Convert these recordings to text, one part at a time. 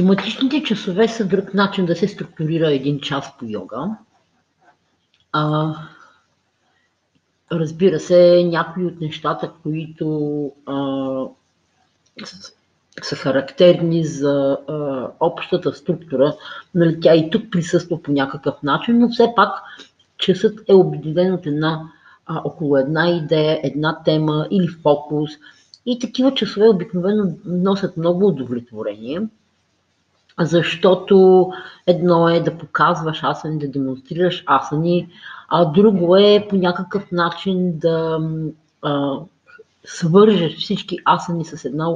Тематичните часове са друг начин да се структурира един час по йога. Разбира се, някои от нещата, които са характерни за общата структура, нали, тя и тук присъства по някакъв начин, но все пак часът е обединен от около една идея, една тема или фокус. И такива часове обикновено носят много удовлетворение, защото едно е да показваш асани, да демонстрираш асани, а друго е по някакъв начин да свържеш всички асани с една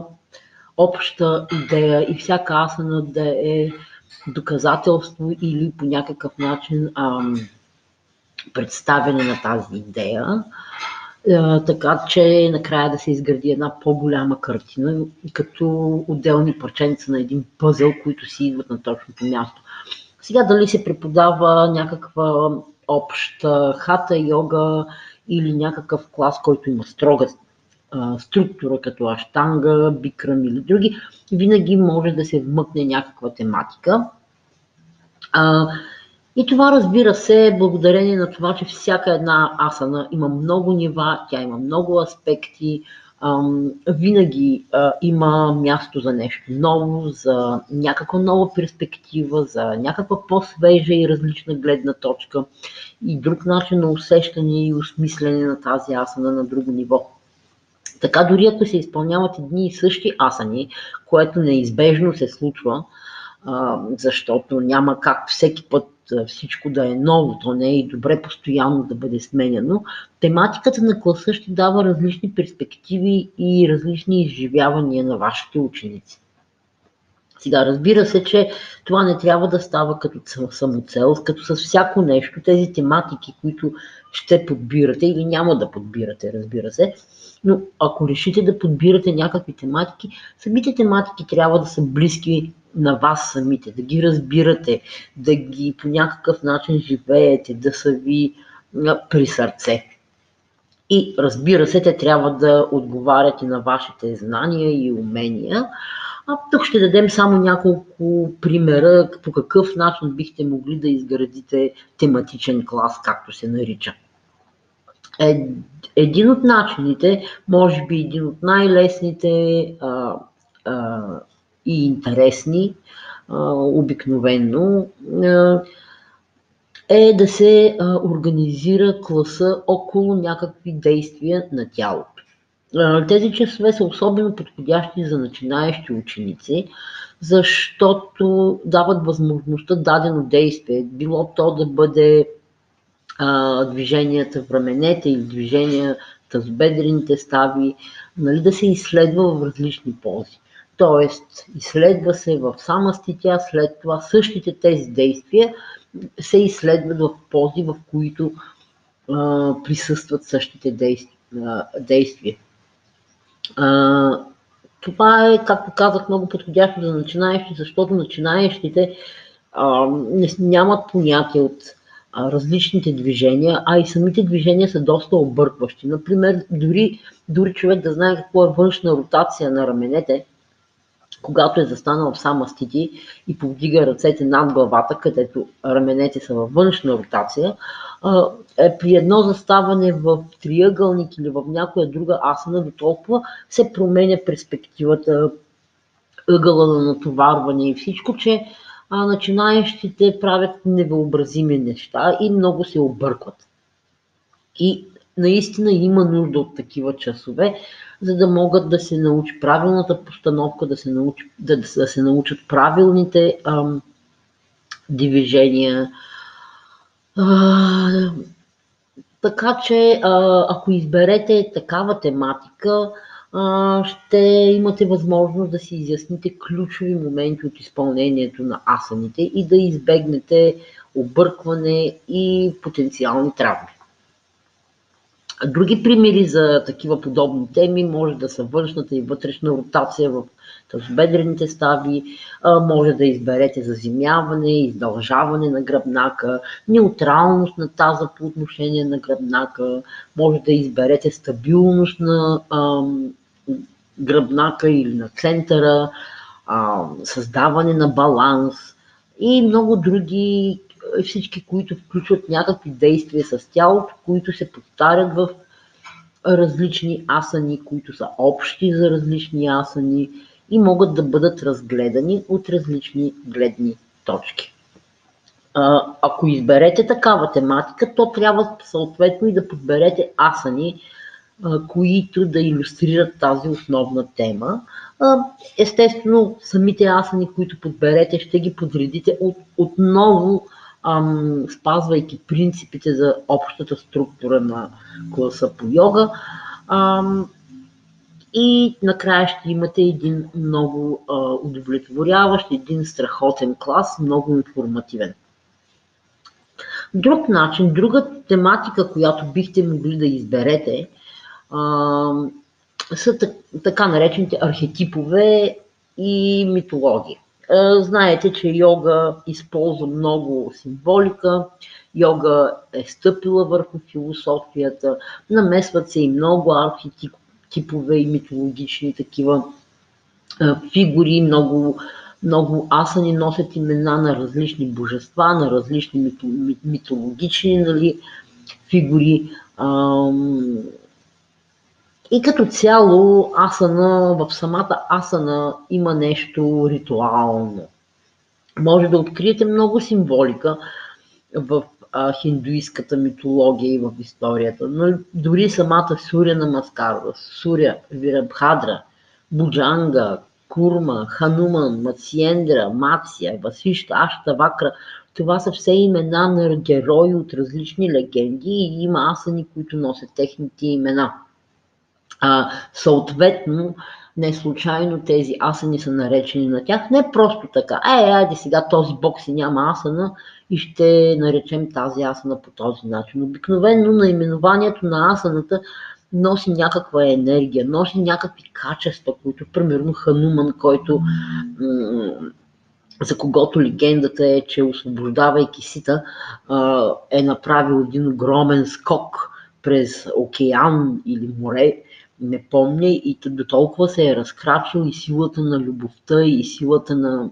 обща идея и всяка асана да е доказателство или по някакъв начин представяне на тази идея. Така че накрая да се изгради една по-голяма картина, като отделни парченца на един пъзъл, които си идват на точното място. Сега дали се преподава някаква обща хата йога или някакъв клас, който има строга структура, като аштанга, бикрам или други, винаги може да се вмъкне някаква тематика. И това, разбира се, е благодарение на това, че всяка една асана има много нива, тя има много аспекти, винаги има място за нещо ново, за някаква нова перспектива, за някаква по-свежа и различна гледна точка и друг начин на усещане и осмислене на тази асана на друго ниво. Така дори ако се изпълняват едни и същи асани, което неизбежно се случва, защото няма как всеки път всичко да е ново, то не е и добре постоянно да бъде сменяно. Тематиката на класа ще дава различни перспективи и различни изживявания на вашите ученици. Сега, разбира се, че това не трябва да става като самоцел, като с всяко нещо, тези тематики, които ще подбирате или няма да подбирате, разбира се, но ако решите да подбирате някакви тематики, самите тематики трябва да са близки на вас самите, да ги разбирате, да ги по някакъв начин живеете, да са ви при сърце. И разбира се, те трябва да отговарят и на вашите знания и умения. Тук ще дадем само няколко примера по какъв начин бихте могли да изградите тематичен клас, както се нарича. Един от начините, може би един от най-лесните и интересни, обикновено, е да се организира класа около някакви действия на тялото. Тези часове са особено подходящи за начинаещи ученици, защото дават възможността дадено действие, било то да бъде движенията в раменете или движенията с бедрените стави, нали, да се изследва в различни пози. Тоест, изследва се в самаститя, след това същите тези действия се изследват в пози, в които присъстват същите действия. Това е, както казах, много подходящо за начинаещи, защото начинаещите нямат понятие от различните движения, а и самите движения са доста объркващи. Например, дори човек да знае какво е външна ротация на раменете, когато е застанал в самастити и повдига ръцете над главата, където раменете са във външна ротация, при едно заставане в триъгълник или в някоя друга асана дотолкова се променя перспективата, ъгъла на натоварване и всичко, че начинаещите правят невъобразими неща и много се объркват. И наистина има нужда от такива часове, за да могат да се научи правилната постановка, да се научат правилните движения. Така че, ако изберете такава тематика, ще имате възможност да си изясните ключови моменти от изпълнението на асаните и да избегнете объркване и потенциални травми. Други примери за такива подобни теми може да са външната и вътрешна ротация в тазобедрените стави, може да изберете заземяване, издължаване на гръбнака, неутралност на таза по отношение на гръбнака, може да изберете стабилност на гръбнака или на центъра, създаване на баланс и много други, всички, които включват някакви действия с тялото, които се повтарят в различни асани, които са общи за различни асани и могат да бъдат разгледани от различни гледни точки. Ако изберете такава тематика, то трябва съответно и да подберете асани, които да илюстрират тази основна тема. Естествено, самите асани, които подберете, ще ги подредите отново, спазвайки принципите за общата структура на класа по йога. И накрая ще имате един много удовлетворяващ, един страхотен клас, много информативен. Друг начин, друга тематика, която бихте могли да изберете, са така наречените архетипове и митологии. Знаете, че йога използва много символика, йога е стъпила върху философията, намесват се и много архетипове и митологични такива фигури, много асани носят имена на различни божества, на различни митологични фигури. И като цяло асана, в самата асана има нещо ритуално. Може да откриете много символика в хиндуистката митология и в историята. Но дори самата Суря Намаскар, Суря, Вирабхадра, Буджанга, Курма, Хануман, Матсиендра, Матсия, Васишта, Аштавакра. Това са все имена на герои от различни легенди и има асани, които носят техните имена. Съответно, не случайно тези асани са наречени на тях. Не просто така. Айде сега този бог си няма асана и ще наречем тази асана по този начин. Обикновено наименованието на асаната носи някаква енергия, носи някакви качества, които, примерно, Хануман, за когото легендата е, че освобождавайки Сита, е направил един огромен скок през океан или море, не помня, и до толкова се е разкрачил и силата на любовта и силата на...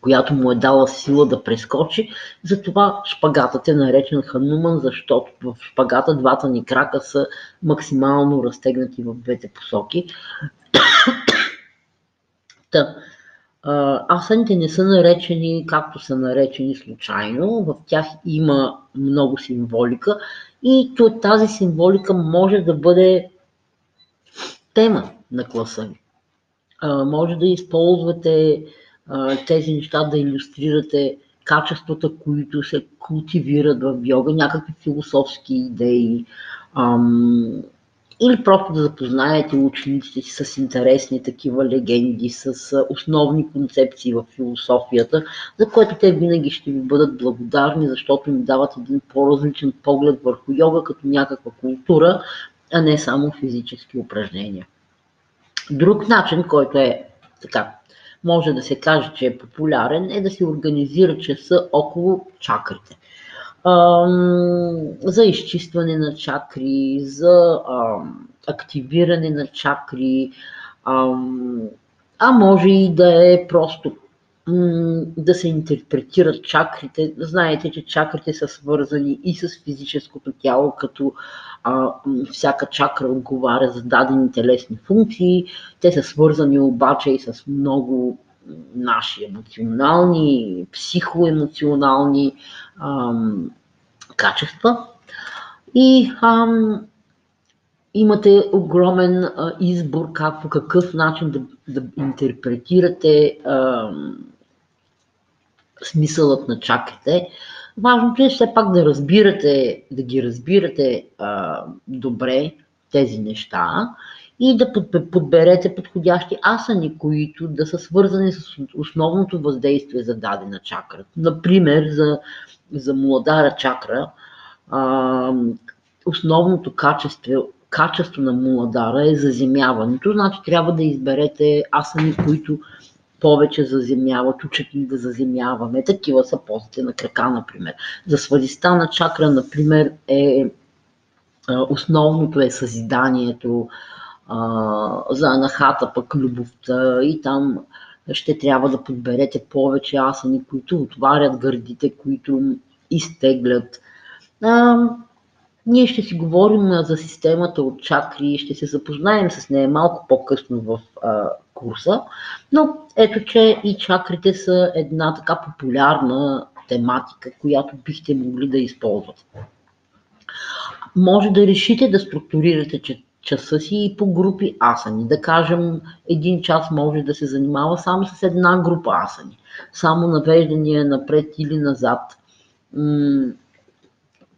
която му е дала сила да прескочи. Затова шпагатът е наречен Хануман, защото в шпагата двата ни крака са максимално разтегнати в двете посоки. Асаните не са наречени, както са наречени случайно. В тях има много символика и тази символика може да бъде тема на класа ви. Може да използвате тези неща да илюстрирате качествата, които се култивират в йога, някакви философски идеи, или просто да запознаете учениците си с интересни такива легенди, с основни концепции в философията, за което те винаги ще ви бъдат благодарни, защото им дават един по-различен поглед върху йога като някаква култура, а не само физически упражнения. Друг начин, който е така, може да се каже, че е популярен, е да се организира часа около чакрите. За изчистване на чакри, за активиране на чакри, а може и да е просто да се интерпретират чакрите. Знаете, че чакрите са свързани и с физическото тяло, като всяка чакра отговаря за дадени телесни функции. Те са свързани обаче и с много наши емоционални, психоемоционални качества. И имате огромен избор как, по какъв начин да интерпретирате смисълът на чакрите. Важното е все пак да разбирате, да ги разбирате добре тези неща и да подберете подходящи асани, които да са свързани с основното въздействие за дадена чакра. Например, за муладара чакра, основното качество на муладара е заземяването, значи трябва да изберете асани, които повече заземяват, учат ни да заземяваме. Такива са позите на крака, например. За свадистана чакра, например, основното е съзиданието, за анахата, пък любовта, и там ще трябва да подберете повече асани, които отварят гърдите, които изтеглят. Ние ще си говорим за системата от чакри, ще се запознаем с нея малко по-късно в курса, но ето, че и чакрите са една така популярна тематика, която бихте могли да използвате. Може да решите да структурирате часа си и по групи асани. Да кажем, един час може да се занимава само с една група асани. Само навеждания напред или назад.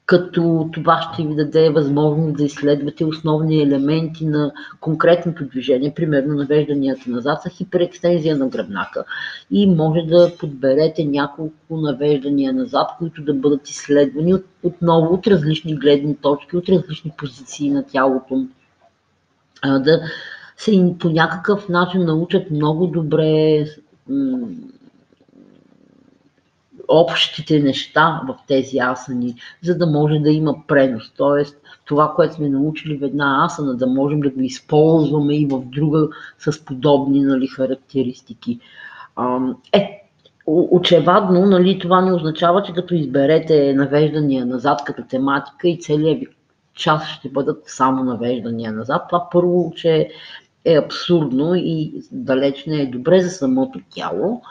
Като това ще ви даде възможност да изследвате основни елементи на конкретното движение, примерно навежданията назад са хиперекстензия на гръбнака и може да подберете няколко навеждания назад, които да бъдат изследвани отново от различни гледни точки, от различни позиции на тялото, да се по някакъв начин научат много добре общите неща в тези асани, за да може да има пренос. Тоест, това, което сме научили в една асана, да можем да го използваме и в друга с подобни, нали, характеристики. Очевадно, нали, това не означава, че като изберете навеждания назад като тематика и целият ви час ще бъдат само навеждания назад. Това първо, че е абсурдно и далеч не е добре за самото тяло,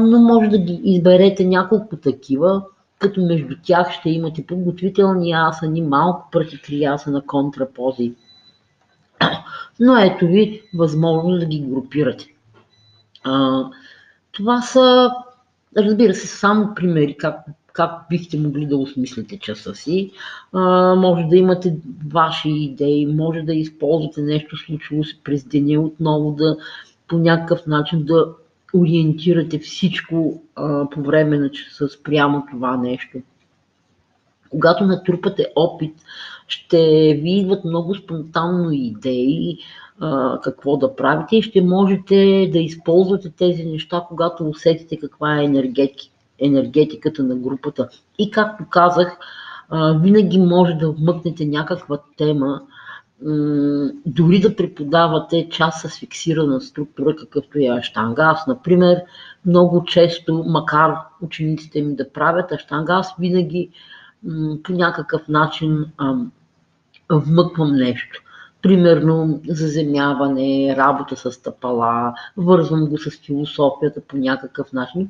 но може да ги изберете няколко такива, като между тях ще имате подготвителни асани, малко пратикриясана, контрапози. Но ето ви възможно да ги групирате. Това са, разбира се, само примери как бихте могли да осмислите часа си. Може да имате ваши идеи, може да използвате нещо случило се през деня, отново да по някакъв начин да ориентирате всичко по време на часа спрямо това нещо. Когато натрупате опит, ще ви идват много спонтанно идеи какво да правите и ще можете да използвате тези неща, когато усетите каква е енергетиката на групата. И както казах, винаги може да вмъкнете някаква тема, дори да преподавате час с фиксирана структура, какъвто е аштанга. Аз, например, много често, макар учениците ми да правят аштанга, аз винаги по някакъв начин вмъквам нещо. Примерно заземяване, работа с стъпала, вързвам го с философията по някакъв начин.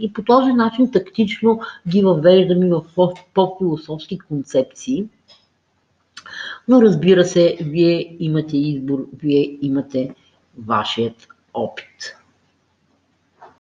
И по този начин тактично ги въвеждам и в по-философски концепции. Но разбира се, вие имате избор, вие имате вашият опит.